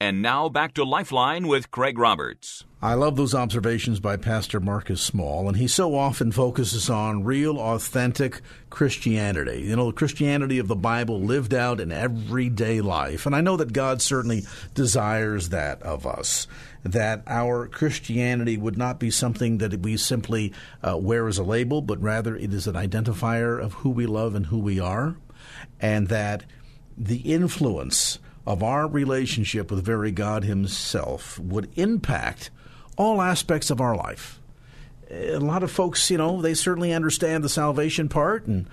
And now back to Lifeline with Craig Roberts. I love those observations by Pastor Marcus Small, and he so often focuses on real, authentic Christianity. You know, the Christianity of the Bible lived out in everyday life. And I know that God certainly desires that of us, that our Christianity would not be something that we simply wear as a label, but rather it is an identifier of who we love and who we are, and that the influence of our relationship with very God himself would impact all aspects of our life. A lot of folks, you know, they certainly understand the salvation part and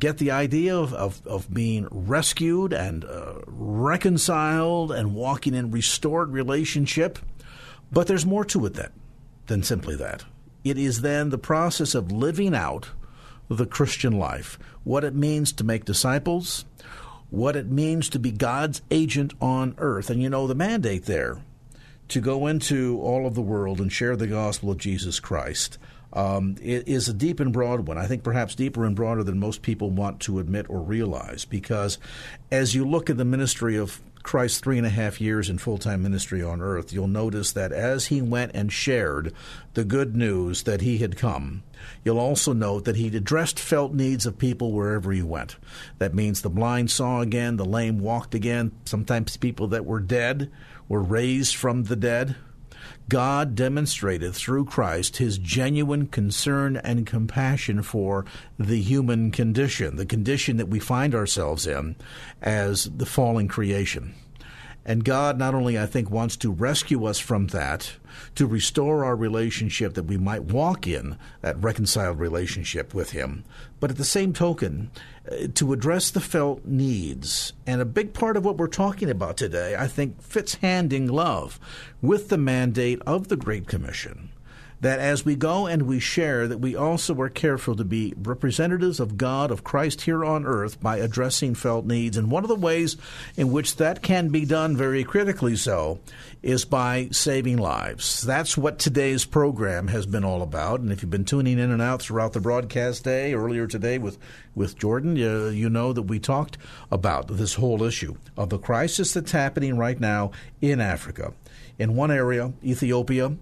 get the idea of being rescued and reconciled and walking in restored relationship. But there's more to it than simply that. It is then the process of living out the Christian life, what it means to make disciples, what it means to be God's agent on earth. And, you know, the mandate there to go into all of the world and share the gospel of Jesus Christ is a deep and broad one. I think perhaps deeper and broader than most people want to admit or realize, because as you look at the ministry of Christ's 3.5 years in full-time ministry on earth, you'll notice that as he went and shared the good news that he had come, you'll also note that he addressed felt needs of people wherever he went. That means the blind saw again, the lame walked again. Sometimes people that were dead were raised from the dead. God demonstrated through Christ his genuine concern and compassion for the human condition, the condition that we find ourselves in as the fallen creation. And God not only, I think, wants to rescue us from that, to restore our relationship that we might walk in, that reconciled relationship with him, but at the same token, to address the felt needs. And a big part of what we're talking about today, I think, fits hand in glove with the mandate of the Great Commission, that as we go and we share, that we also are careful to be representatives of God, of Christ here on earth by addressing felt needs. And one of the ways in which that can be done very critically so is by saving lives. That's what today's program has been all about. And if you've been tuning in and out throughout the broadcast day, earlier today with Jordan, you know that we talked about this whole issue of the crisis that's happening right now in Africa. In one area, Ethiopia,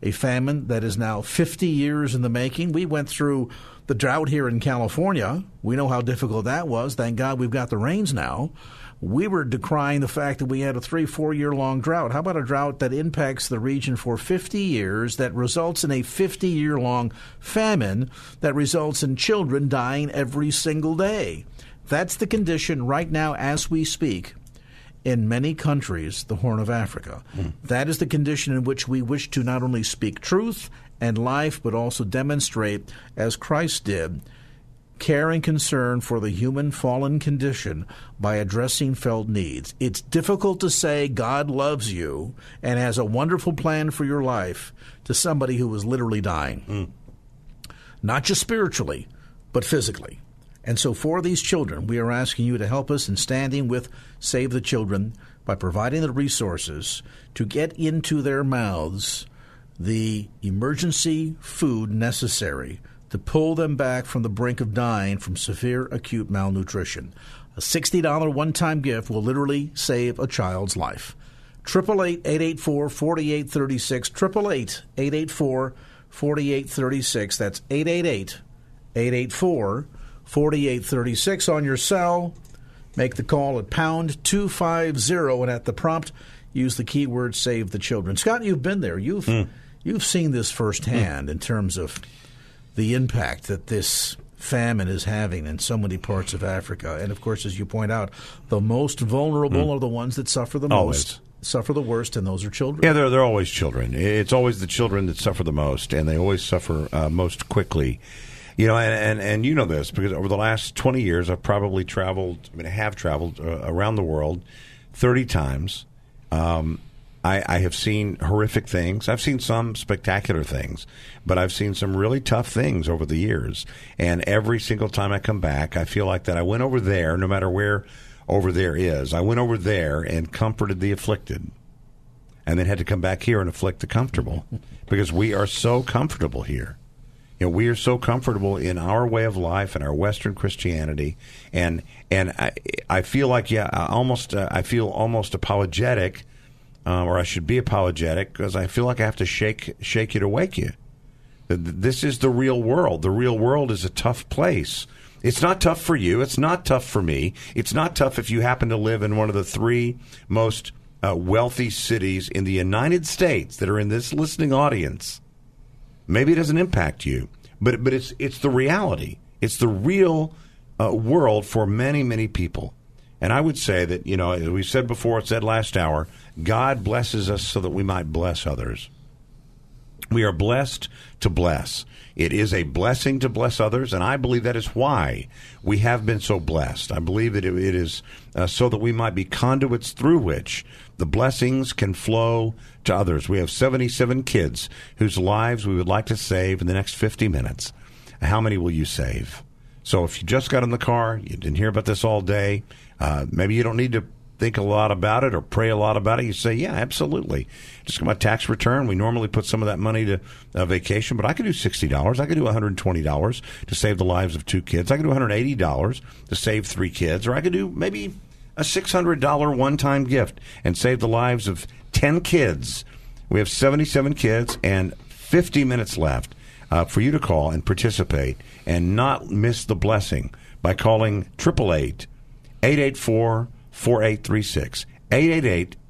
a famine that is now 50 years in the making. We went through the drought here in California. We know how difficult that was. Thank God we've got the rains now. We were decrying the fact that we had a 3-4-year-long drought. How about a drought that impacts the region for 50 years, that results in a 50-year-long famine, that results in children dying every single day? That's the condition right now as we speak in many countries, the Horn of Africa. That is the condition in which we wish to not only speak truth and life, but also demonstrate, as Christ did, care and concern for the human fallen condition by addressing felt needs. It's difficult to say God loves you and has a wonderful plan for your life to somebody who is literally dying, not just spiritually, but physically. And so for these children, we are asking you to help us in standing with Save the Children by providing the resources to get into their mouths the emergency food necessary to pull them back from the brink of dying from severe acute malnutrition. A $60 one-time gift will literally save a child's life. 888-884-4836, 888-884-4836. That's 888-884-4836. 4836 on your cell. Make the call at pound 250, and at the prompt, use the keyword Save the Children. Scott, you've been there. You've seen this firsthand in terms of the impact that this famine is having in so many parts of Africa. And, of course, as you point out, the most vulnerable are the ones that suffer the most. Suffer the worst, and those are children. Yeah, they're always children. It's always the children that suffer the most, and they always suffer most quickly. You know, and you know this, because over the last 20 years, I've probably traveled, I mean, I have traveled around the world, 30 times. I have seen horrific things. I've seen some spectacular things, but I've seen some really tough things over the years. And every single time I come back, I feel like that I went over there, no matter where over there is. I went over there and comforted the afflicted and then had to come back here and afflict the comfortable because we are so comfortable here. You know, we are so comfortable in our way of life and our Western Christianity, and I feel like I feel almost apologetic, or I should be apologetic because I feel like I have to shake you to wake you. This is the real world. The real world is a tough place. It's not tough for you. It's not tough for me. It's not tough if you happen to live in one of the three most wealthy cities in the United States that are in this listening audience. Maybe it doesn't impact you, but it's the reality. It's the real world for many, many people. And I would say that, you know, as we said before, it said last hour, God blesses us so that we might bless others. We are blessed to bless. It is a blessing to bless others, and I believe that is why we have been so blessed. I believe that it is so that we might be conduits through which the blessings can flow to others. We have 77 kids whose lives we would like to save in the next 50 minutes. How many will you save? So if you just got in the car, you didn't hear about this all day, maybe you don't need to think a lot about it or pray a lot about it. You say, yeah, absolutely. Just got my tax return. We normally put some of that money to vacation, but I could do $60. I could do $120 to save the lives of 2 kids. I could do $180 to save 3 kids, or I could do maybe a $600 one-time gift and save the lives of 10 kids. We have 77 kids and 50 minutes left for you to call and participate and not miss the blessing by calling 888-884-4836,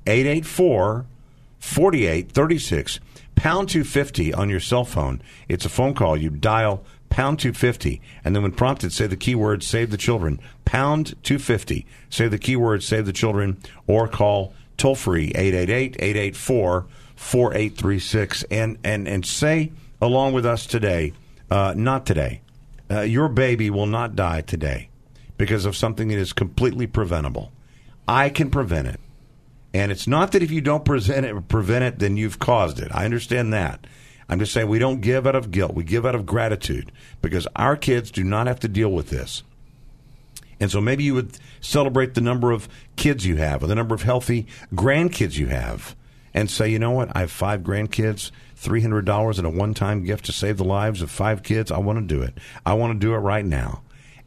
888-884-4836, #250 on your cell phone. It's a phone call. You dial #250, and then when prompted, say the keyword, Save the Children, #250. Say the keyword, Save the Children, or call toll-free, 888-884-4836, and say along with us today, not today. Your baby will not die today because of something that is completely preventable. I can prevent it. And it's not that if you don't prevent it, then you've caused it. I understand that. I'm just saying we don't give out of guilt. We give out of gratitude because our kids do not have to deal with this. And so maybe you would celebrate the number of kids you have or the number of healthy grandkids you have and say, you know what, I have 5 grandkids, $300 and a one-time gift to save the lives of 5 kids. I want to do it. I want to do it right now.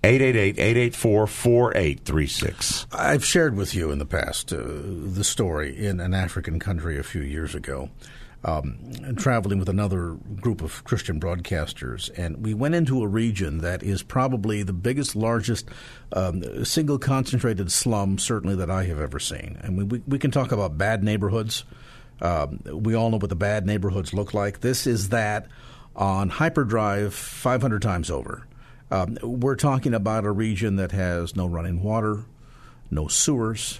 888-884-4836. I've shared with you in the past the story in an African country a few years ago, traveling with another group of Christian broadcasters. And we went into a region that is probably the biggest, largest single concentrated slum, certainly, that I have ever seen. And we can talk about bad neighborhoods. We all know what the bad neighborhoods look like. This is that on hyperdrive 500 times over. We're talking about a region that has no running water, no sewers,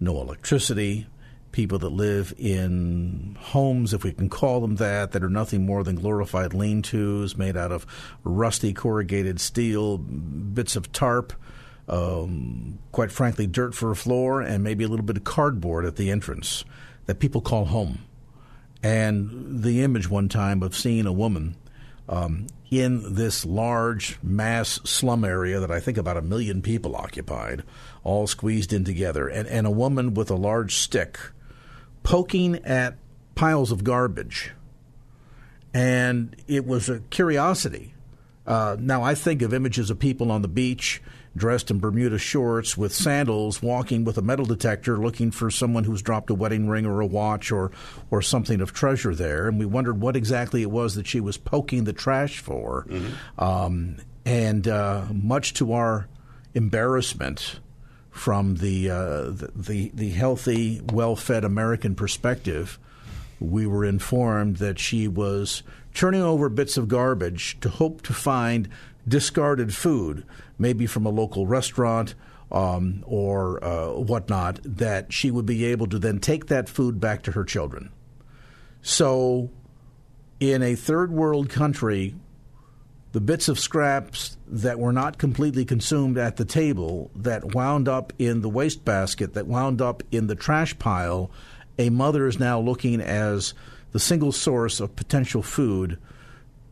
no electricity, people that live in homes, if we can call them that are nothing more than glorified lean-tos made out of rusty corrugated steel, bits of tarp, quite frankly, dirt for a floor, and maybe a little bit of cardboard at the entrance that people call home. And the image one time of seeing a woman in this large mass slum area that I think about 1 million people occupied, all squeezed in together, and a woman with a large stick poking at piles of garbage. And it was a curiosity. Now I think of images of people on the beach dressed in Bermuda shorts with sandals walking with a metal detector looking for someone who's dropped a wedding ring or a watch or something of treasure there. And we wondered what exactly it was that she was poking the trash for. Mm-hmm. And much to our embarrassment from the healthy, well-fed American perspective, we were informed that she was turning over bits of garbage to hope to find discarded food, maybe from a local restaurant or whatnot, that she would be able to then take that food back to her children. So in a third world country, the bits of scraps that were not completely consumed at the table, that wound up in the wastebasket, that wound up in the trash pile, a mother is now looking as the single source of potential food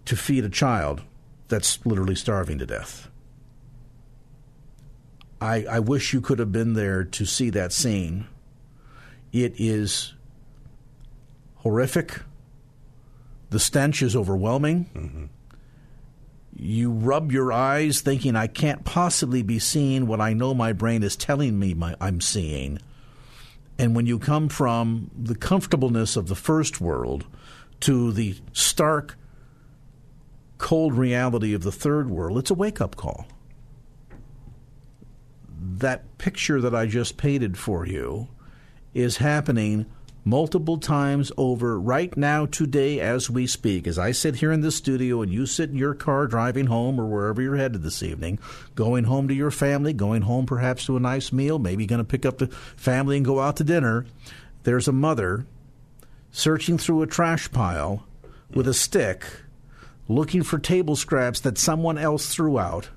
to feed a child that's literally starving to death. I wish you could have been there to see that scene. It is horrific. The stench is overwhelming. Mm-hmm. You rub your eyes thinking, I can't possibly be seeing what I know my brain is telling me I'm seeing. And when you come from the comfortableness of the first world to the stark, cold reality of the third world, it's a wake-up call. That picture that I just painted for you is happening multiple times over right now, today, as we speak. As I sit here in this studio and you sit in your car driving home or wherever you're headed this evening, going home to your family, going home perhaps to a nice meal, maybe going to pick up the family and go out to dinner, there's a mother searching through a trash pile with a stick, looking for table scraps that someone else threw out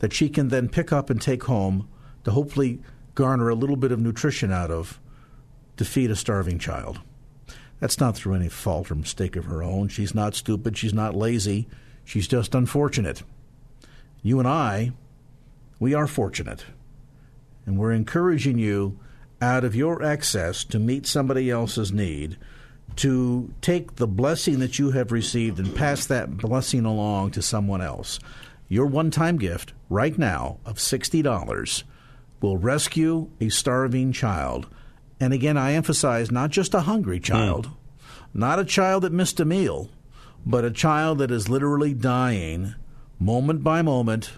that she can then pick up and take home to hopefully garner a little bit of nutrition out of to feed a starving child. That's not through any fault or mistake of her own. She's not stupid. She's not lazy. She's just unfortunate. You and I, we are fortunate. And we're encouraging you, out of your excess, to meet somebody else's need, to take the blessing that you have received and pass that blessing along to someone else. Your one-time gift right now of $60 will rescue a starving child. And again, I emphasize not just a hungry child, not a child that missed a meal, but a child that is literally dying moment by moment,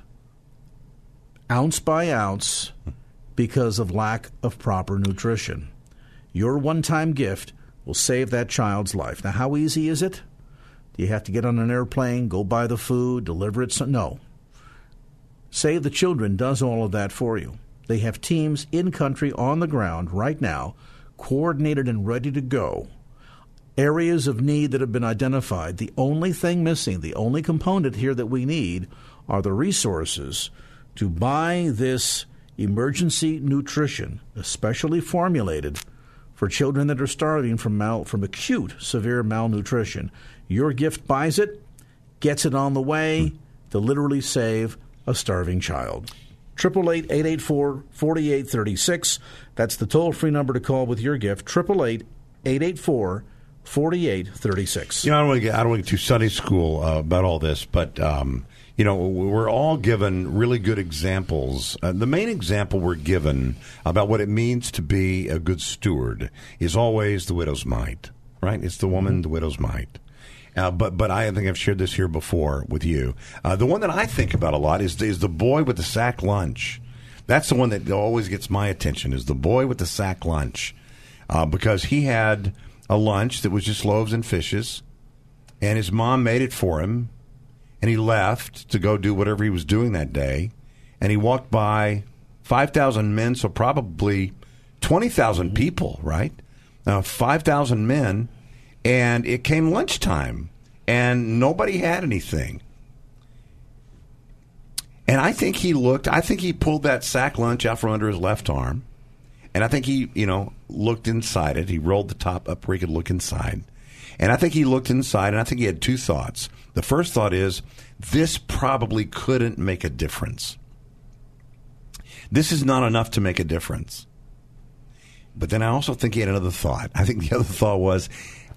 ounce by ounce, because of lack of proper nutrition. Your one-time gift will save that child's life. Now, how easy is it? Do you have to get on an airplane, go buy the food, deliver it? No. Save the Children does all of that for you. They have teams in-country, on the ground, right now, coordinated and ready to go. Areas of need that have been identified. The only thing missing, the only component here that we need are the resources to buy this emergency nutrition, especially formulated for children that are starving from acute, severe malnutrition. Your gift buys it, gets it on the way to literally save a starving child. 888-884-4836. That's the toll-free number to call with your gift, 888-884-4836. You know, I don't want to get to Sunday school about all this, but, you know, we're all given really good examples. The main example we're given about what it means to be a good steward is always the widow's mite, right? It's the woman, the widow's mite. But I think I've shared this here before with you. The one that I think about a lot is the boy with the sack lunch. That's the one that always gets my attention, is the boy with the sack lunch. Because he had a lunch that was just loaves and fishes, and his mom made it for him, and he left to go do whatever he was doing that day, and he walked by 5,000 men, so probably 20,000 people, right? 5,000 men. And it came lunchtime, and nobody had anything. And I think he pulled that sack lunch out from under his left arm, and I think he, you know, looked inside it. He rolled the top up where he could look inside. And I think he looked inside, and I think he had two thoughts. The first thought is, this probably couldn't make a difference. This is not enough to make a difference. But then I also think he had another thought. I think the other thought was,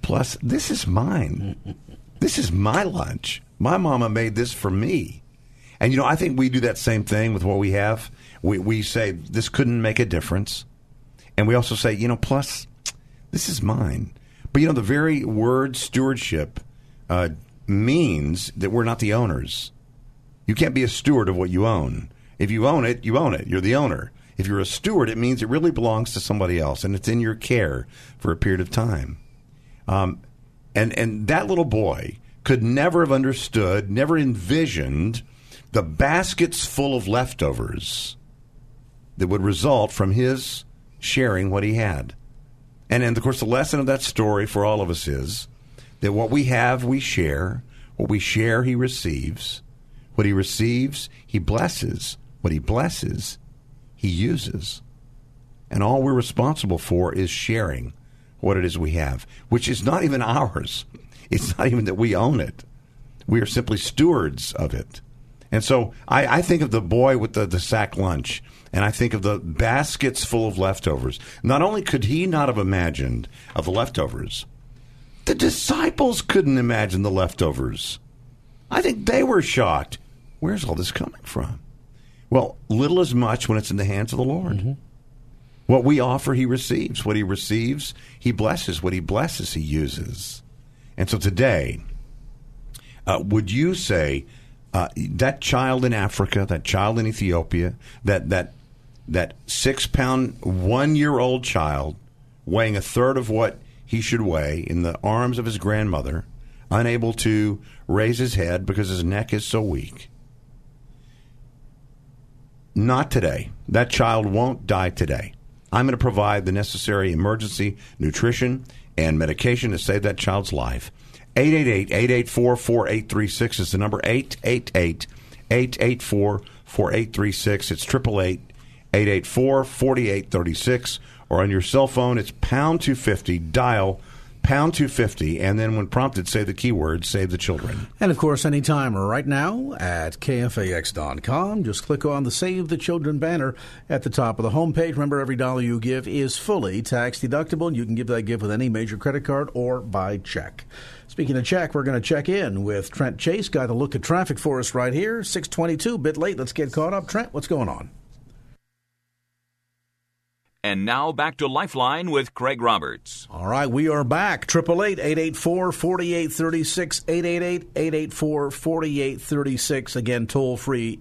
plus, this is mine. This is my lunch. My mama made this for me. And, you know, I think we do that same thing with what we have. We say, this couldn't make a difference. And we also say, you know, plus, this is mine. But, you know, the very word stewardship means that we're not the owners. You can't be a steward of what you own. If you own it, you own it. You're the owner. If you're a steward, it means it really belongs to somebody else, and it's in your care for a period of time. And that little boy could never have understood, never envisioned the baskets full of leftovers that would result from his sharing what he had. And of course, the lesson of that story for all of us is that what we have, we share. What we share, he receives. What he receives, he blesses. What he blesses, he uses. And all we're responsible for is sharing what it is we have, which is not even ours. It's not even that we own it. We are simply stewards of it. And so I think of the boy with the sack lunch, and I think of the baskets full of leftovers. Not only could he not have imagined of the leftovers, the disciples couldn't imagine the leftovers. I think they were shocked. Where's all this coming from? Well, little is much when it's in the hands of the Lord. Mm-hmm. What we offer, he receives. What he receives, he blesses. What he blesses, he uses. And so today, would you say that child in Africa, that child in Ethiopia, that 6-pound, 1-year-old child weighing a third of what he should weigh in the arms of his grandmother, unable to raise his head because his neck is so weak. Not today. That child won't die today. I'm going to provide the necessary emergency nutrition and medication to save that child's life. 888-884-4836 is the number. 888-884-4836. It's 888-884-4836. Or on your cell phone, it's pound 250, dial pound 250, and then when prompted, say the keyword, Save the Children. And, of course, anytime right now at KFAX.com, just click on the Save the Children banner at the top of the homepage. Remember, every dollar you give is fully tax-deductible, and you can give that gift with any major credit card or by check. Speaking of check, we're going to check in with Trent Chase. Got a look at traffic for us right here, 622, bit late. Let's get caught up. Trent, what's going on? And now back to Lifeline with Craig Roberts. All right, we are back. 888-884-4836, 888-884-4836. Again, toll free,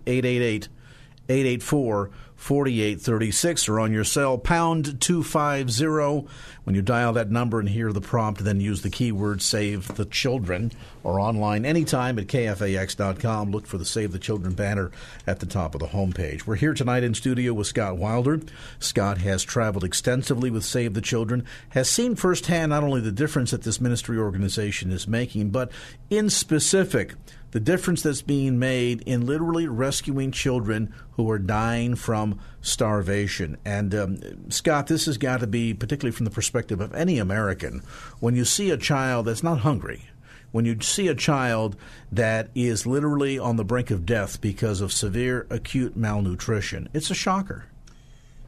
888-884-4836. Or on your cell, pound 250. When you dial that number and hear the prompt, then use the keyword Save the Children. Or online anytime at KFAX.com. Look for the Save the Children banner at the top of the homepage. We're here tonight in studio with Scott Wilder. Scott has traveled extensively with Save the Children, has seen firsthand not only the difference that this ministry organization is making, but in specific, the difference that's being made in literally rescuing children who are dying from starvation. And, Scott, this has got to be, particularly from the perspective of any American, when you see a child that's not hungry, when you see a child that is literally on the brink of death because of severe acute malnutrition, it's a shocker.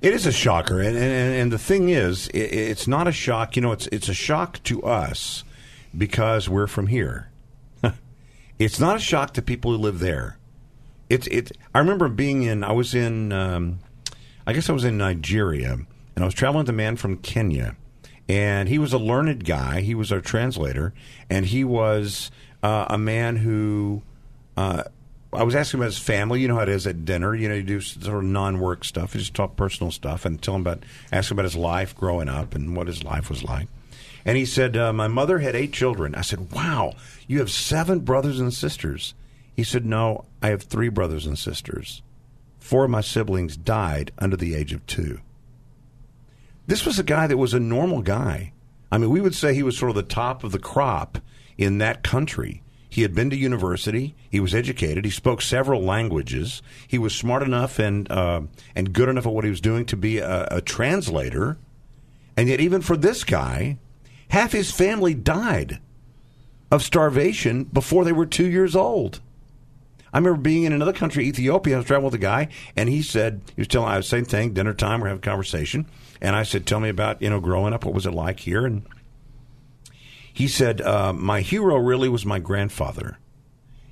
It is a shocker. And the thing is, it's not a shock. You know, it's a shock to us because we're from here. It's not a shock to people who live there. I remember I was in Nigeria, and I was traveling with a man from Kenya. And he was a learned guy. He was our translator. And he was a man who, I was asking about his family. You know how it is at dinner. You know, you do sort of non-work stuff. You just talk personal stuff and ask him about his life growing up and what his life was like. And he said, my mother had 8 children. I said, wow, you have 7 brothers and sisters. He said, no, I have 3 brothers and sisters. 4 of my siblings died under the age of 2. This was a guy that was a normal guy. I mean, we would say he was sort of the top of the crop in that country. He had been to university. He was educated. He spoke several languages. He was smart enough and good enough at what he was doing to be a translator. And yet even for this guy, half his family died of starvation before they were 2 years old. I remember being in another country, Ethiopia. I was traveling with a guy, and I was the same thing, dinner time, we're having a conversation. And I said, tell me about, growing up, what was it like here? And he said, my hero really was my grandfather.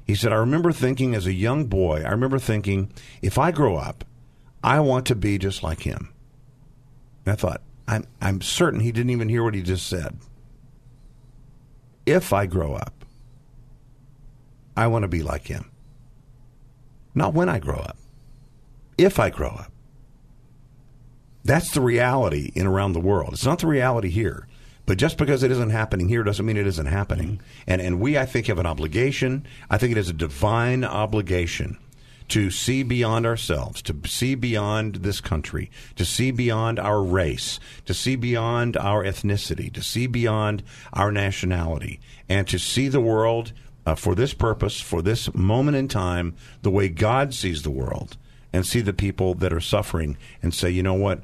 He said, I remember thinking as a young boy, if I grow up, I want to be just like him. And I thought, I'm certain he didn't even hear what he just said. If I grow up, I want to be like him. Not when I grow up. If I grow up. That's the reality in around the world. It's not the reality here. But just because it isn't happening here doesn't mean it isn't happening. And we, I think, have an obligation. I think it is a divine obligation to see beyond ourselves, to see beyond this country, to see beyond our race, to see beyond our ethnicity, to see beyond our nationality, and to see the world for this purpose, for this moment in time, the way God sees the world, and see the people that are suffering and say, you know what,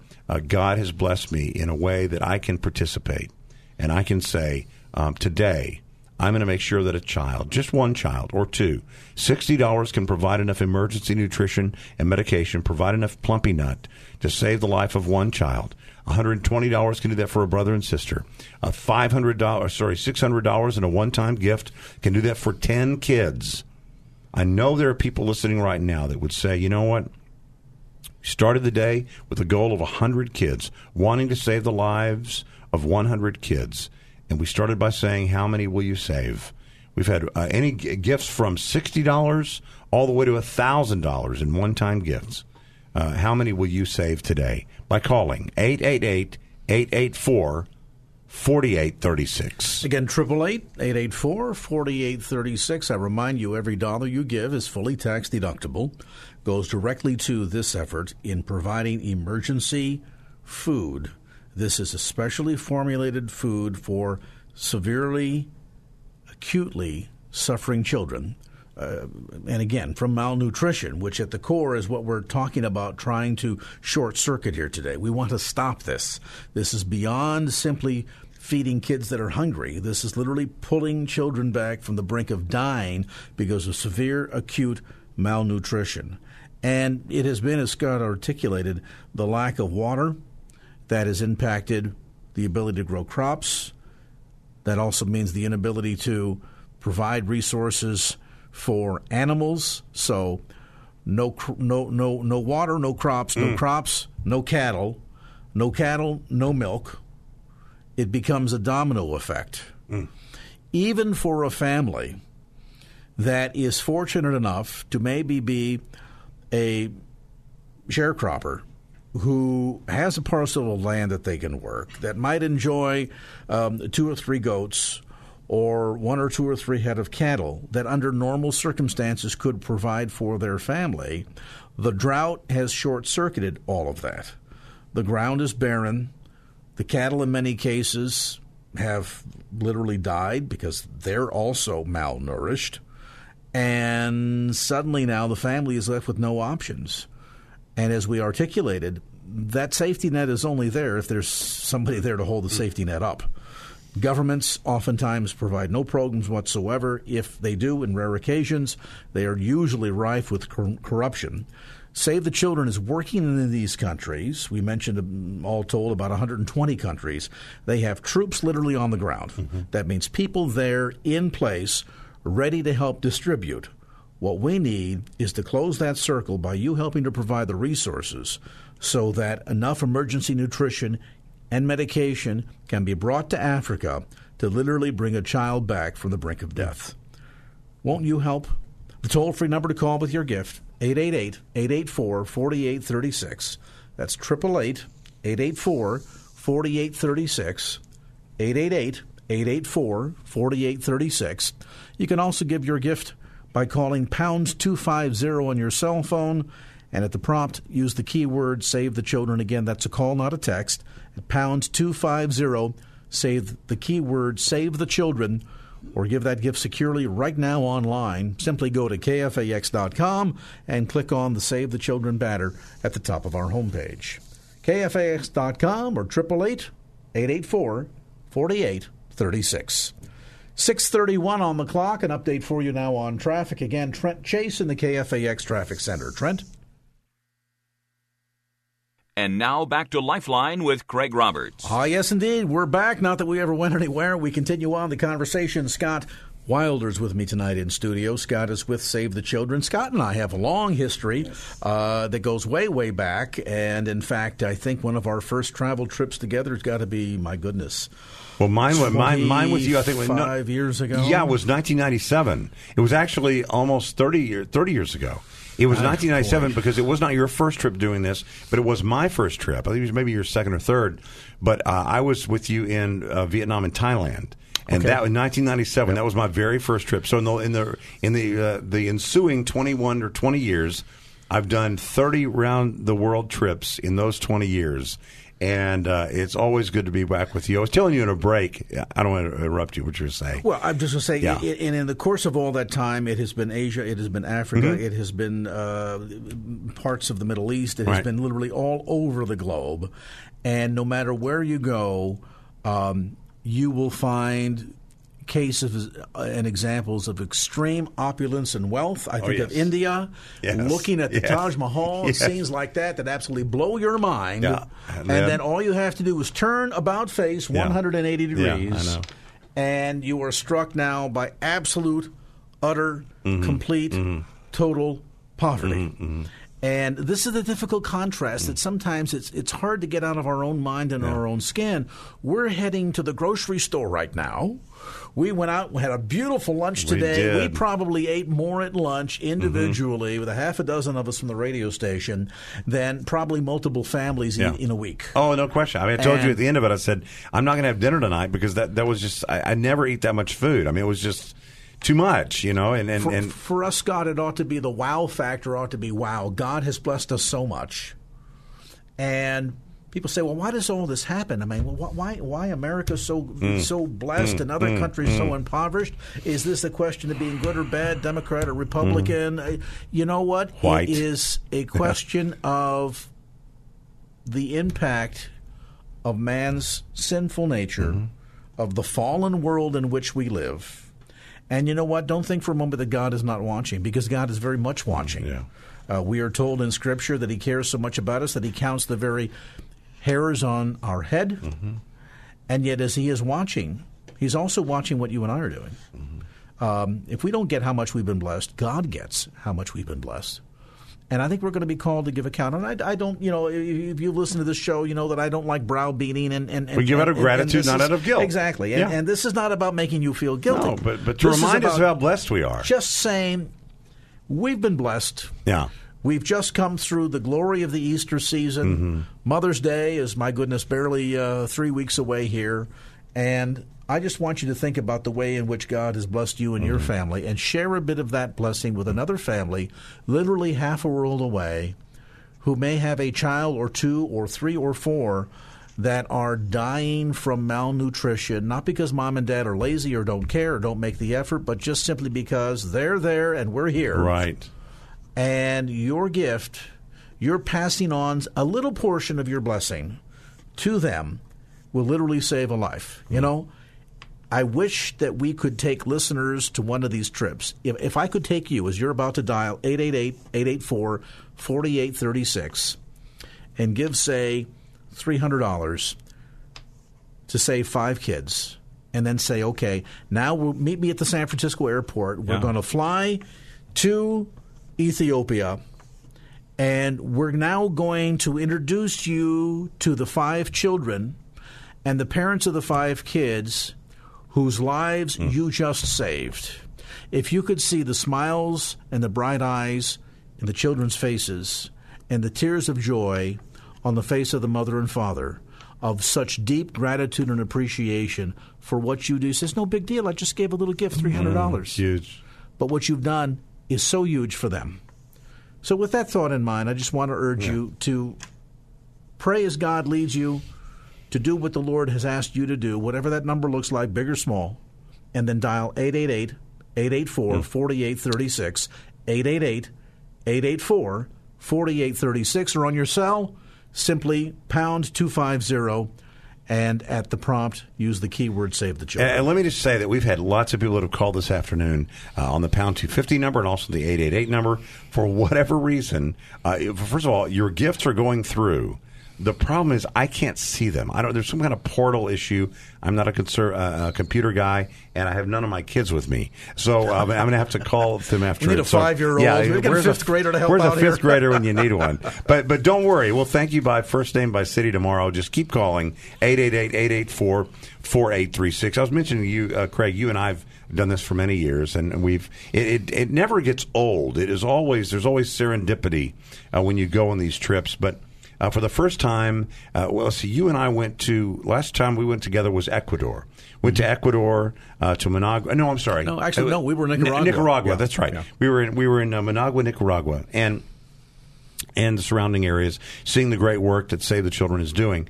God has blessed me in a way that I can participate. And I can say, today, I'm going to make sure that a child, just one child or two, $60 can provide enough emergency nutrition and medication, provide enough Plumpy Nut to save the life of one child. $120 can do that for a brother and sister. $600 in a one-time gift can do that for 10 kids. I know there are people listening right now that would say, you know what? We started the day with a goal of 100 kids, wanting to save the lives of 100 kids. And we started by saying, how many will you save? We've had any gifts from $60 all the way to $1,000 in one-time gifts. How many will you save today? By calling 888-884-4836. Again, 888-884-4836. I remind you, every dollar you give is fully tax deductible, goes directly to this effort in providing emergency food. This is a specially formulated food for severely, acutely suffering children. And again, from malnutrition, which at the core is what we're talking about trying to short circuit here today. We want to stop this. This is beyond simply feeding kids that are hungry. This is literally pulling children back from the brink of dying because of severe, acute malnutrition. And it has been, as Scott articulated, the lack of water that has impacted the ability to grow crops. That also means the inability to provide resources for animals, so no water, no crops, no crops, no cattle, no milk. It becomes a domino effect. Even for a family that is fortunate enough to maybe be a sharecropper who has a parcel of land that they can work, that might enjoy 2 or 3 goats or 1 or 2 or 3 head of cattle that under normal circumstances could provide for their family. The drought has short-circuited all of that. The ground is barren. The cattle in many cases have literally died because they're also malnourished. And suddenly now the family is left with no options. And as we articulated, that safety net is only there if there's somebody there to hold the safety net up. Governments oftentimes provide no programs whatsoever. If they do, in rare occasions, they are usually rife with corruption. Save the Children is working in these countries. We mentioned, all told, about 120 countries. They have troops literally on the ground. Mm-hmm. That means people there in place ready to help distribute. What we need is to close that circle by you helping to provide the resources so that enough emergency nutrition and medication can be brought to Africa to literally bring a child back from the brink of death. Won't you help? The toll-free number to call with your gift, 888-884-4836. That's 888-884-4836, 888-884-4836. You can also give your gift by calling #250 on your cell phone, and at the prompt, use the keyword Save the Children. Again, that's a call, not a text. At #250, save the keyword Save the Children, or give that gift securely right now online. Simply go to KFAX.com and click on the Save the Children banner at the top of our homepage. KFAX.com or 888-884-4836. 6:31 on the clock. An update for you now on traffic. Again, Trent Chase in the KFAX Traffic Center. Trent? And now back to Lifeline with Craig Roberts. Ah, yes, indeed. We're back. Not that we ever went anywhere. We continue on the conversation. Scott Wilder's with me tonight in studio. Scott is with Save the Children. Scott and I have a long history that goes way, way back. And, in fact, I think one of our first travel trips together has got to be, my goodness, well, mine with you, I think, 5 years ago. Yeah, it was 1997. It was actually almost 30 years ago. It was 1997 because it was not your first trip doing this, but it was my first trip. I think it was maybe your second or third. But I was with you in Vietnam and Thailand, and that in 1997. Yep. That was my very first trip. So in the ensuing 21 or 20 years, I've done 30 round the world trips in those 20 years. And it's always good to be back with you. I was telling you in a break, I don't want to interrupt you, what you were saying. Well, I'm just going to say, and in the course of all that time, it has been Asia, it has been Africa, it has been parts of the Middle East, it has been literally all over the globe. And no matter where you go, you will find cases and examples of extreme opulence and wealth. I think of India, looking at the Taj Mahal, and scenes like that absolutely blow your mind. Yeah. And then all you have to do is turn about face 180 degrees, and you are struck now by absolute, utter, complete, total poverty. And this is the difficult contrast that sometimes it's hard to get out of our own mind and our own skin. We're heading to the grocery store right now. We went out and had a beautiful lunch today. We probably ate more at lunch individually with a half a dozen of us from the radio station than probably multiple families in a week. Oh, no question. I mean, I told you at the end of it, I said, I'm not going to have dinner tonight because that was just – I never eat that much food. I mean, it was just – too much, you know, and for us, God, it ought to be the wow factor. Ought to be wow. God has blessed us so much, and people say, "Well, why does all this happen?" I mean, well, why America so blessed and other countries so impoverished? Is this a question of being good or bad, Democrat or Republican? You know what? White. It is a question of the impact of man's sinful nature, of the fallen world in which we live. And you know what? Don't think for a moment that God is not watching, because God is very much watching. Yeah. We are told in Scripture that He cares so much about us that He counts the very hairs on our head. And yet as He is watching, He's also watching what you and I are doing. If we don't get how much we've been blessed, God gets how much we've been blessed. And I think we're going to be called to give account. And I don't, you know, if you listen to this show, you know that I don't like browbeating. And we give out of gratitude, not out of guilt. Exactly. And, and this is not about making you feel guilty. No, but to remind us how blessed we are. Just saying, we've been blessed. Yeah. We've just come through the glory of the Easter season. Mother's Day is, my goodness, barely 3 weeks away here. And I just want you to think about the way in which God has blessed you and your family, and share a bit of that blessing with another family literally half a world away who may have a child or two or three or four that are dying from malnutrition, not because mom and dad are lazy or don't care or don't make the effort, but just simply because they're there and we're here. Right. And your gift, you're passing on a little portion of your blessing to them, will literally save a life, you know? I wish that we could take listeners to one of these trips. If I could take you, as you're about to dial 888-884-4836 and give, say, $300 to save 5 kids, and then say, okay, now meet me at the San Francisco airport. We're going to fly to Ethiopia, and we're now going to introduce you to the 5 children and the parents of the 5 kids whose lives you just saved. If you could see the smiles and the bright eyes in the children's faces and the tears of joy on the face of the mother and father of such deep gratitude and appreciation for what you do. It's no big deal. I just gave a little gift, $300. Huge. But what you've done is so huge for them. So with that thought in mind, I just want to urge you to pray as God leads you, to do what the Lord has asked you to do, whatever that number looks like, big or small, and then dial 888-884-4836, 888-884-4836, or on your cell, simply pound 250, and at the prompt, use the keyword Save the Children. And let me just say that we've had lots of people that have called this afternoon on the pound 250 number and also the 888 number for whatever reason. First of all, your gifts are going through. The problem is I can't see them. There's some kind of portal issue. I'm not a computer guy, and I have none of my kids with me. So I'm going to have to call them after. You need a 5-year-old. We've got a 5th grader to help out here. Where's a 5th grader when you need one? But don't worry. We'll thank you by first name, by city tomorrow. Just keep calling, 888-884-4836. I was mentioning to you, Craig, you and I have done this for many years, and it never gets old. There's always serendipity when you go on these trips, but... for the first time, you and I went to, last time we went together was Ecuador. Went to Ecuador, to Managua. No, I'm sorry. No, actually, no, we were in Nicaragua. Nicaragua, yeah. That's right. Yeah. We were in Managua, Nicaragua. And and the surrounding areas, seeing the great work that Save the Children is doing.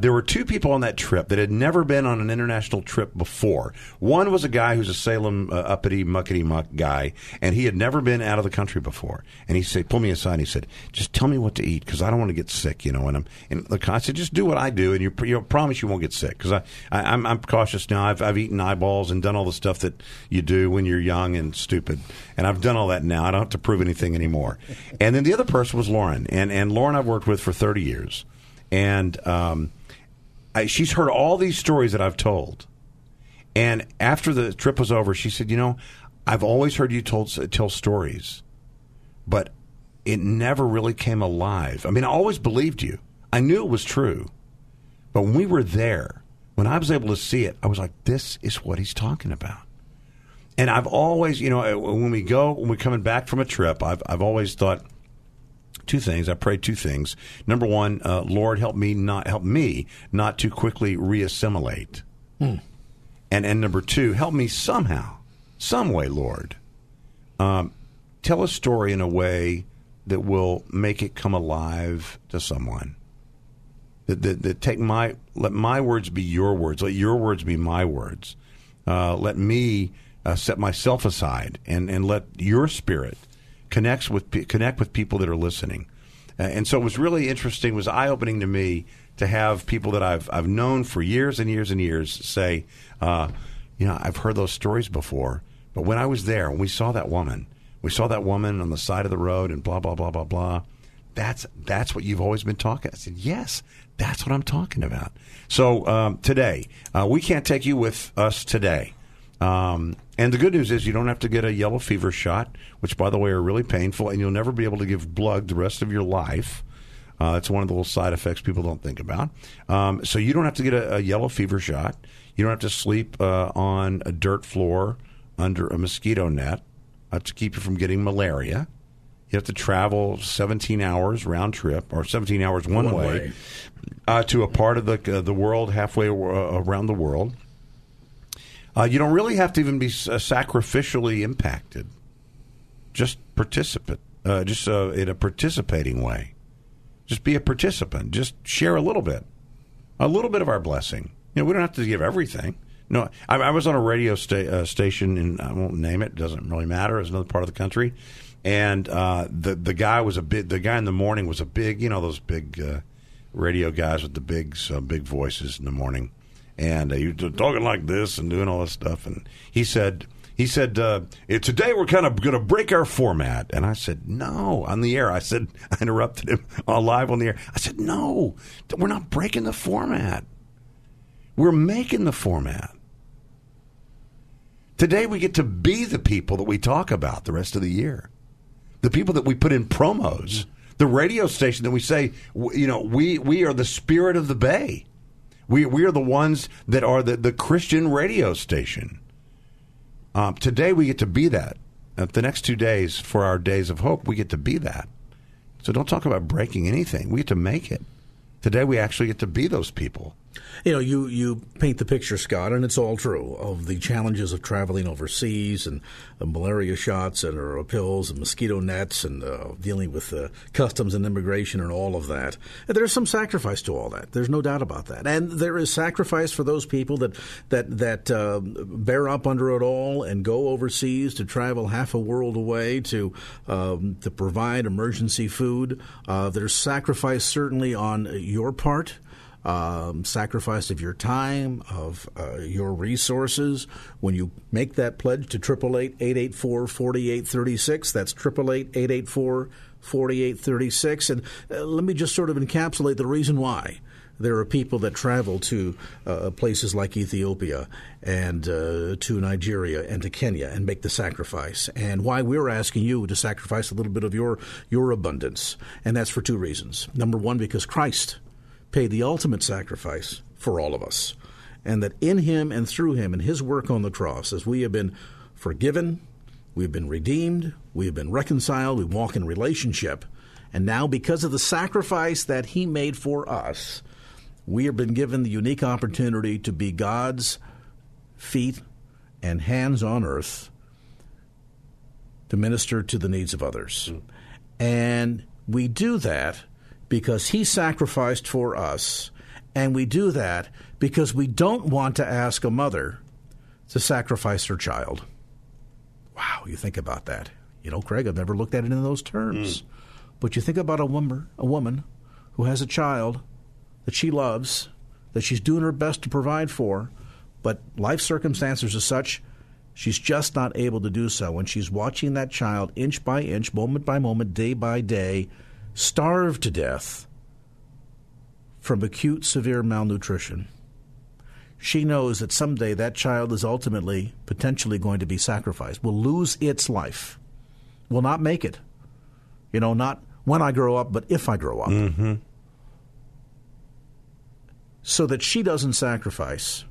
There were two people on that trip that had never been on an international trip before. One was a guy who's a Salem uppity, muckety-muck guy, and he had never been out of the country before. And he said, pulled me aside, he said, just tell me what to eat, because I don't want to get sick, you know. And look, I said, just do what I do, and you promise you won't get sick, because I'm cautious now. I've eaten eyeballs and done all the stuff that you do when you're young and stupid, and I've done all that now. I don't have to prove anything anymore. And then the other person was Lauren, and Lauren I've worked with for 30 years, and she's heard all these stories that I've told. And after the trip was over, she said, you know, I've always heard you tell stories, but it never really came alive. I mean, I always believed you. I knew it was true. But when we were there, when I was able to see it, I was like, this is what he's talking about. And I've always, you know, when we're coming back from a trip, I've always thought two things. I prayed two things. Number one, Lord, help me not to quickly reassimilate. Hmm. And number two, help me somehow, some way, Lord, tell a story in a way that will make it come alive to someone. That let my words be your words. Let your words be my words. Let me set myself aside and let your spirit connect with people that are listening. And so it was really interesting. It was eye-opening to me to have people that I've known for years and years and years say, you know, I've heard those stories before, but when I was there, we saw that woman on the side of the road and blah, blah, blah, blah, blah. That's what you've always been talking. I said, yes, that's what I'm talking about. So today, we can't take you with us today. And the good news is you don't have to get a yellow fever shot, which, by the way, are really painful, and you'll never be able to give blood the rest of your life. That's one of the little side effects people don't think about. So you don't have to get a yellow fever shot. You don't have to sleep on a dirt floor under a mosquito net to keep you from getting malaria. You have to travel 17 hours round trip, or 17 hours one way. To a part of the world halfway around the world. You don't really have to even be sacrificially impacted. Just participate, in a participating way. Just be a participant. Just share a little bit of our blessing. You know, we don't have to give everything. No, I was on a radio station, and I won't name it. It doesn't really matter. It's another part of the country, and the guy was the guy in the morning was a big, you know, those big radio guys with the big voices in the morning, and he was talking like this and doing all this stuff, and he said, today we're kind of going to break our format. And I said, no, on the air. I said, I interrupted him live on the air. I said, no, we're not breaking the format. We're making the format. Today we get to be the people that we talk about the rest of the year. The people that we put in promos. The radio station that we say, you know, we are the spirit of the Bay. We are the ones that are the Christian radio station. Today we get to be that. The next 2 days for our days of hope, we get to be that. So don't talk about breaking anything. We get to make it. Today we actually get to be those people. You know, you paint the picture, Scott, and it's all true, of the challenges of traveling overseas and the malaria shots and pills and mosquito nets and dealing with customs and immigration and all of that. And there's some sacrifice to all that. There's no doubt about that. And there is sacrifice for those people that bear up under it all and go overseas to travel half a world away to provide emergency food. There's sacrifice certainly on your part. Sacrifice of your time, of your resources. When you make that pledge to 888-884-4836, that's 888-884-4836. And let me just sort of encapsulate the reason why. There are people that travel to places like Ethiopia and to Nigeria and to Kenya and make the sacrifice. And why we're asking you to sacrifice a little bit of your abundance. And that's for two reasons. Number one, because Christ paid the ultimate sacrifice for all of us, and that in him and through him and his work on the cross, as we have been forgiven, we have been redeemed, we have been reconciled, we walk in relationship, and now because of the sacrifice that he made for us, we have been given the unique opportunity to be God's feet and hands on earth to minister to the needs of others. And We do that because he sacrificed for us, and we do that because we don't want to ask a mother to sacrifice her child. Wow, you think about that. You know, Craig, I've never looked at it in those terms. But you think about a woman who has a child that she loves, that she's doing her best to provide for, but life circumstances are such she's just not able to do so. And she's watching that child inch by inch, moment by moment, day by day, starve to death from acute, severe malnutrition. She knows that someday that child is ultimately, potentially going to be sacrificed, will lose its life, will not make it. You know, not when I grow up, but if I grow up. Mm-hmm. So that she doesn't sacrifice,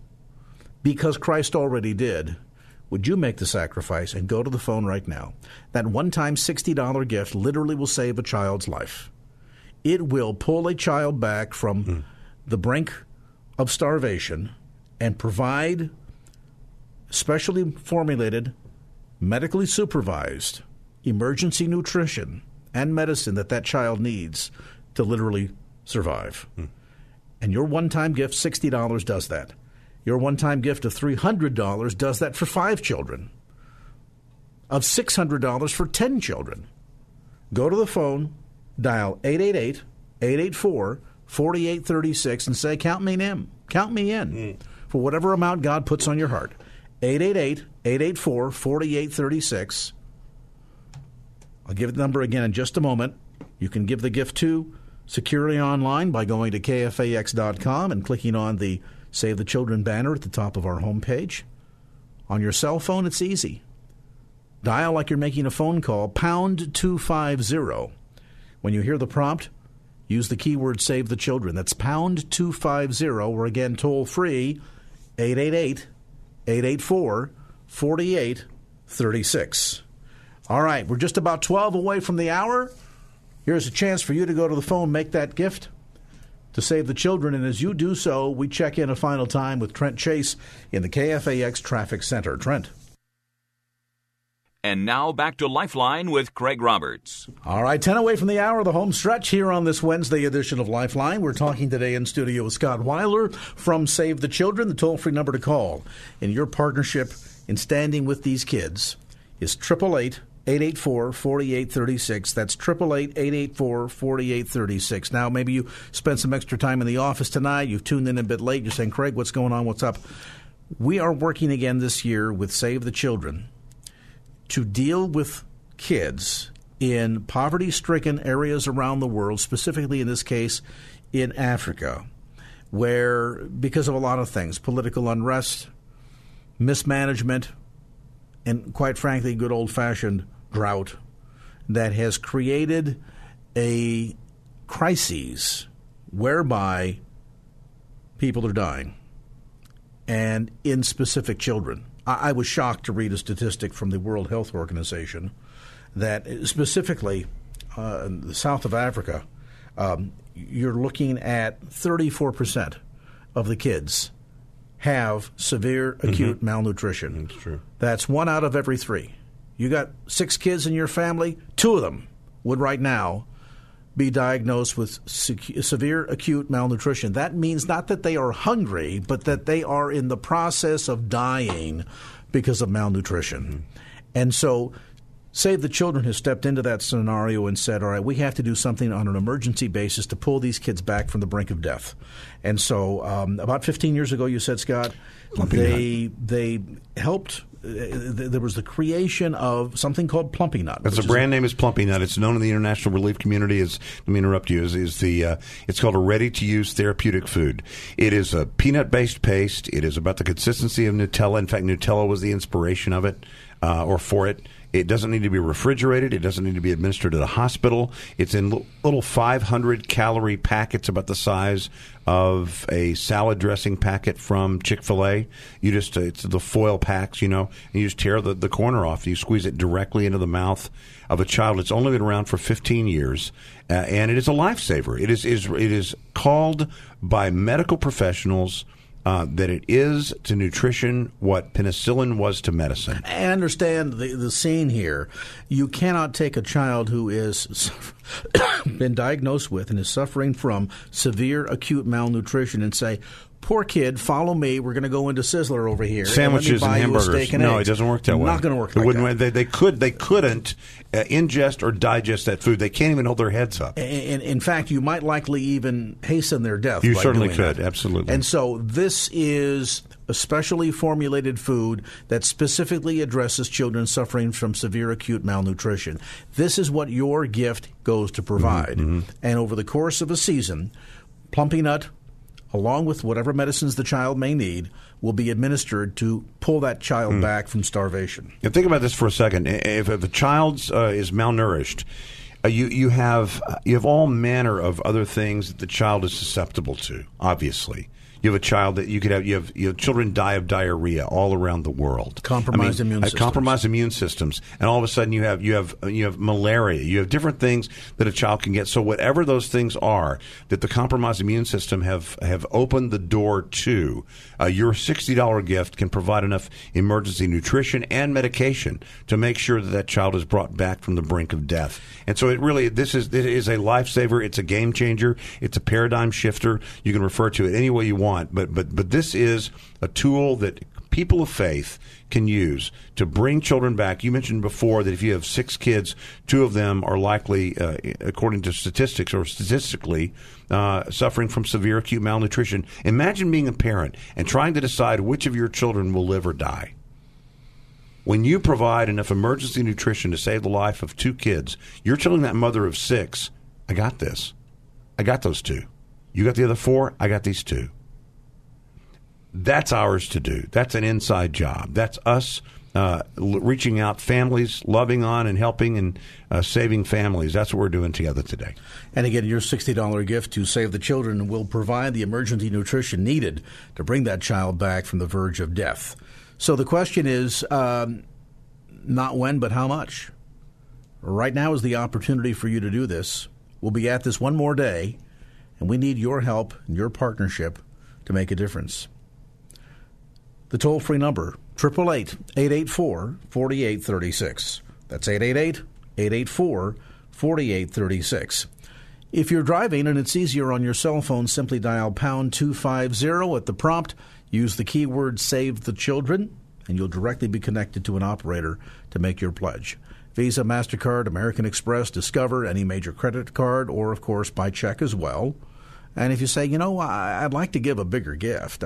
because Christ already did, would you make the sacrifice and go to the phone right now? That one-time $60 gift literally will save a child's life. It will pull a child back from the brink of starvation and provide specially formulated, medically supervised emergency nutrition and medicine that that child needs to literally survive. And your one-time gift, $60, does that. Your one-time gift of $300 does that for 5 children, of $600 for 10 children. Go to the phone, dial 888-884-4836, and say, count me in. Count me in for whatever amount God puts on your heart. 888-884-4836. I'll give the number again in just a moment. You can give the gift to securely online by going to KFAX.com and clicking on the Save the Children banner at the top of our homepage. On your cell phone, it's easy. Dial like you're making a phone call, pound 250. When you hear the prompt, use the keyword Save the Children. That's pound 250. We're again toll free, 888-884-4836. All right, we're just about 12 away from the hour. Here's a chance for you to go to the phone, make that gift to Save the Children. And as you do so, we check in a final time with Trent Chase in the KFAX Traffic Center. Trent. And now back to Lifeline with Craig Roberts. All right, 10 away from the hour, the home stretch here on this Wednesday edition of Lifeline. We're talking today in studio with Scott Wilder from Save the Children. The toll-free number to call in your partnership in standing with these kids is 888-884-4836. That's 888-884-4836. Now, maybe you spent some extra time in the office tonight. You've tuned in a bit late. You're saying, Craig, what's going on? What's up? We are working again this year with Save the Children to deal with kids in poverty-stricken areas around the world, specifically in this case in Africa, where because of a lot of things, political unrest, mismanagement, and quite frankly, good old-fashioned drought that has created a crisis whereby people are dying, and in specific children. I was shocked to read a statistic from the World Health Organization that specifically in the south of Africa, you're looking at 34% of the kids have severe acute malnutrition. That's true. That's 1 out of every 3. You got 6 kids in your family, 2 of them would right now be diagnosed with severe acute malnutrition. That means not that they are hungry, but that they are in the process of dying because of malnutrition. And so Save the Children has stepped into that scenario and said, all right, we have to do something on an emergency basis to pull these kids back from the brink of death. And so about 15 years ago, you said, Scott, they helped – there was the creation of something called Plumpy Nut. That's a brand name is Plumpy Nut. It's known in the international relief community as, let me interrupt you, it's called a ready-to-use therapeutic food. It is a peanut-based paste. It is about the consistency of Nutella. In fact, Nutella was the inspiration of it or for it. It doesn't need to be refrigerated. It doesn't need to be administered at a hospital. It's in little 500-calorie packets about the size of a salad dressing packet from Chick-fil-A. You just it's the foil packs, you know, and you just tear the corner off. You squeeze it directly into the mouth of a child. It's only been around for 15 years, and it is a lifesaver. It is called by medical professionals that it is to nutrition what penicillin was to medicine. I understand the scene here. You cannot take a child who is been diagnosed with and is suffering from severe acute malnutrition and say, poor kid, follow me. We're going to go into Sizzler over here. Sandwiches and hamburgers. No, it doesn't work that way. Not going to work like that. They couldn't ingest or digest that food. They can't even hold their heads up. In fact, you might likely even hasten their death. You certainly could, absolutely. And so this is a specially formulated food that specifically addresses children suffering from severe acute malnutrition. This is what your gift goes to provide. Mm-hmm. And over the course of a season, Plumpy Nut, along with whatever medicines the child may need, will be administered to pull that child back from starvation. Now, think about this for a second. If a child is malnourished, you have all manner of other things that the child is susceptible to. Obviously, you have a child that you could have. You have children die of diarrhea all around the world. Compromised immune systems, and all of a sudden you have malaria. You have different things that a child can get. So whatever those things are that the compromised immune system have opened the door to, your $60 gift can provide enough emergency nutrition and medication to make sure that child is brought back from the brink of death. And so it is a lifesaver. It's a game changer. It's a paradigm shifter. You can refer to it any way you want. But this is a tool that people of faith can use to bring children back. You mentioned before that if you have 6 kids, 2 of them are likely, according to statistics or statistically, suffering from severe acute malnutrition. Imagine being a parent and trying to decide which of your children will live or die. When you provide enough emergency nutrition to save the life of 2 kids, you're telling that mother of 6, I got this. I got those 2. You got the other 4. I got these 2. That's ours to do. That's an inside job. That's us reaching out families, loving on and helping and saving families. That's what we're doing together today. And again, your $60 gift to Save the Children will provide the emergency nutrition needed to bring that child back from the verge of death. So the question is not when, but how much. Right now is the opportunity for you to do this. We'll be at this one more day, and we need your help and your partnership to make a difference. The toll-free number, 888-884-4836. That's 888-884-4836. If you're driving and it's easier on your cell phone, simply dial pound 250 at the prompt. Use the keyword Save the Children, and you'll directly be connected to an operator to make your pledge. Visa, MasterCard, American Express, Discover, any major credit card, or, of course, by check as well. And if you say, I'd like to give a bigger gift,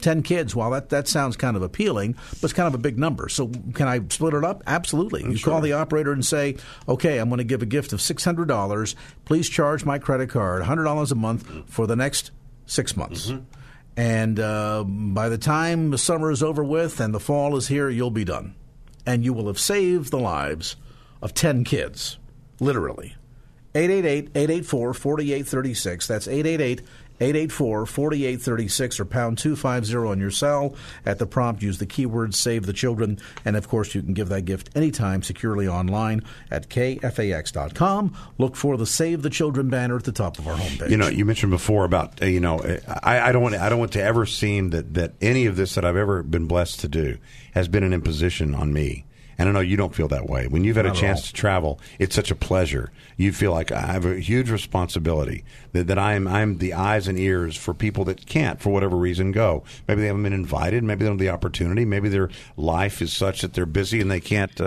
10 kids, that sounds kind of appealing, but it's kind of a big number. So can I split it up? Absolutely. Call the operator and say, okay, I'm going to give a gift of $600. Please charge my credit card $100 a month for the next 6 months. Mm-hmm. And by the time the summer is over with and the fall is here, you'll be done. And you will have saved the lives of 10 kids, literally. 888-884-4836. That's 888-884-4836. 884-4836 or pound 250 on your cell. At the prompt, use the keyword Save the Children. And, of course, you can give that gift anytime securely online at KFAX.com. Look for the Save the Children banner at the top of our homepage. You mentioned before about, I don't want to ever seem that any of this that I've ever been blessed to do has been an imposition on me. And I know you don't feel that way. When you've had a chance to travel, it's such a pleasure. You feel like I have a huge responsibility, that I'm the eyes and ears for people that can't, for whatever reason, go. Maybe they haven't been invited. Maybe they don't have the opportunity. Maybe their life is such that they're busy and they can't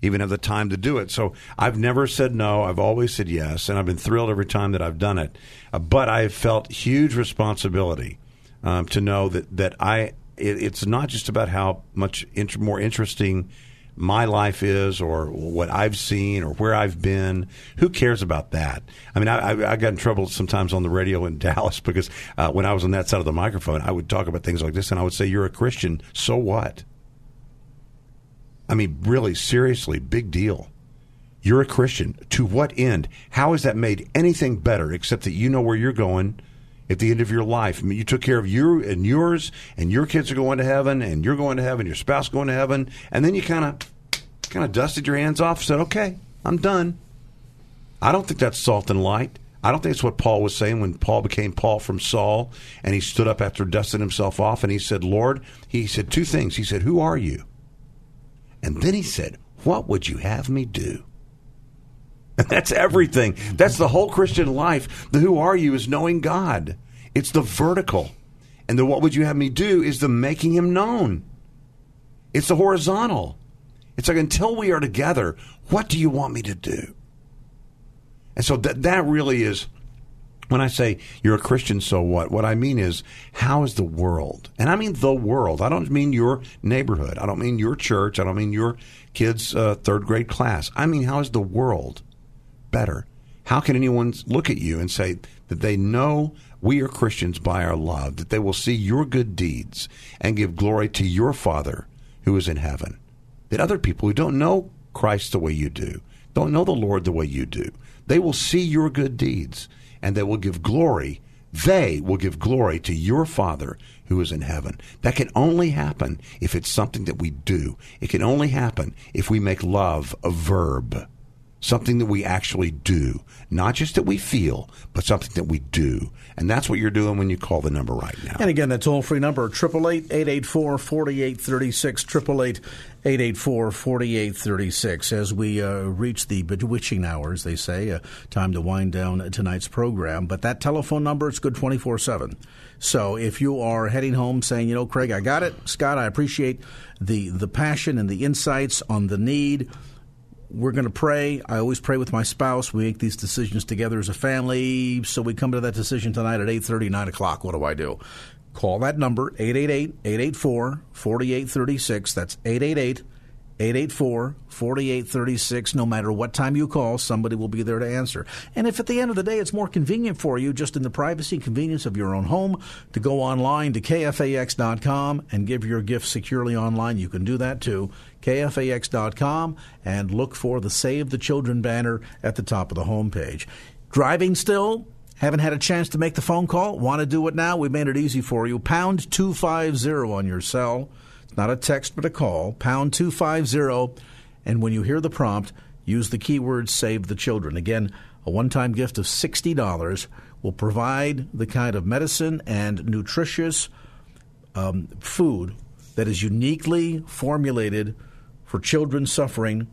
even have the time to do it. So I've never said no. I've always said yes, and I've been thrilled every time that I've done it. But I've felt huge responsibility to know that it's not just about how much more interesting my life is, or what I've seen, or where I've been. Who cares about that? I got in trouble sometimes on the radio in Dallas because when I was on that side of the microphone, I would talk about things like this, and I would say, you're a Christian, so what? Really, seriously, big deal. You're a Christian. To what end? How has that made anything better except that you know where you're going at the end of your life? You took care of you and yours, and your kids are going to heaven, and you're going to heaven, your spouse going to heaven, and then you kind of dusted your hands off and said, okay, I'm done. I don't think that's salt and light. I don't think it's what Paul was saying when Paul became Paul from Saul, and he stood up after dusting himself off, and he said, Lord, he said two things. He said, who are you? And then he said, what would you have me do? And that's everything. That's the whole Christian life. The who are you is knowing God. It's the vertical. And the what would you have me do is the making him known. It's the horizontal. It's like until we are together, what do you want me to do? And so that really is, when I say you're a Christian, so what I mean is, how is the world? And I mean the world. I don't mean your neighborhood. I don't mean your church. I don't mean your kids' third grade class. I mean, how is the world better? How can anyone look at you and say that they know we are Christians by our love, that they will see your good deeds and give glory to your Father who is in heaven? That other people who don't know Christ the way you do, don't know the Lord the way you do, they will see your good deeds, and they will give glory. They will give glory to your Father who is in heaven. That can only happen if it's something that we do. It can only happen if we make love a verb, something that we actually do, not just that we feel, but something that we do. And that's what you're doing when you call the number right now. And again, that toll-free number, 888-884-4836, 888-884-4836. As we reach the bewitching hours, they say, time to wind down tonight's program. But that telephone number, it's good 24/7. So if you are heading home saying, you know, Craig, I got it. Scott, I appreciate the passion and the insights on the need. We're going to pray. I always pray with my spouse. We make these decisions together as a family. So we come to that decision tonight at 8:30, 9 o'clock. What do I do? Call that number, 888-884-4836. That's 888-884-4836. No matter what time you call, somebody will be there to answer. And if at the end of the day it's more convenient for you, just in the privacy and convenience of your own home, to go online to KFAX.com and give your gift securely online, you can do that too. KFAX.com, and look for the Save the Children banner at the top of the homepage. Driving still? Haven't had a chance to make the phone call? Want to do it now? We made it easy for you. Pound 250 on your cell. It's not a text, but a call. Pound 250. And when you hear the prompt, use the keyword Save the Children. Again, a one-time gift of $60 will provide the kind of medicine and nutritious food that is uniquely formulated for children suffering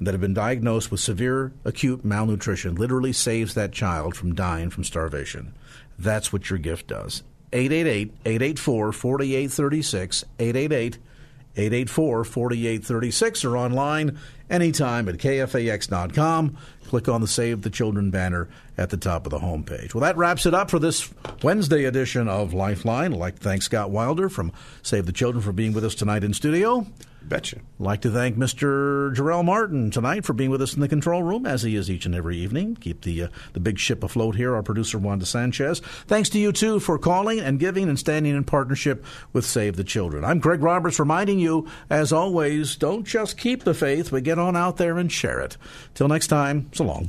that have been diagnosed with severe acute malnutrition. Literally saves that child from dying from starvation. That's what your gift does. 888-884-4836, 888-884-4836, or online anytime at KFAX.com. Click on the Save the Children banner at the top of the homepage. Well, that wraps it up for this Wednesday edition of Lifeline. I'd like to thank Scott Wilder from Save the Children for being with us tonight in studio. Betcha. I'd like to thank Mr. Jarrell Martin tonight for being with us in the control room, as he is each and every evening. Keep the big ship afloat here, our producer, Wanda Sanchez. Thanks to you, too, for calling and giving and standing in partnership with Save the Children. I'm Craig Roberts, reminding you, as always, don't just keep the faith, but get on out there and share it. Till next time, so long.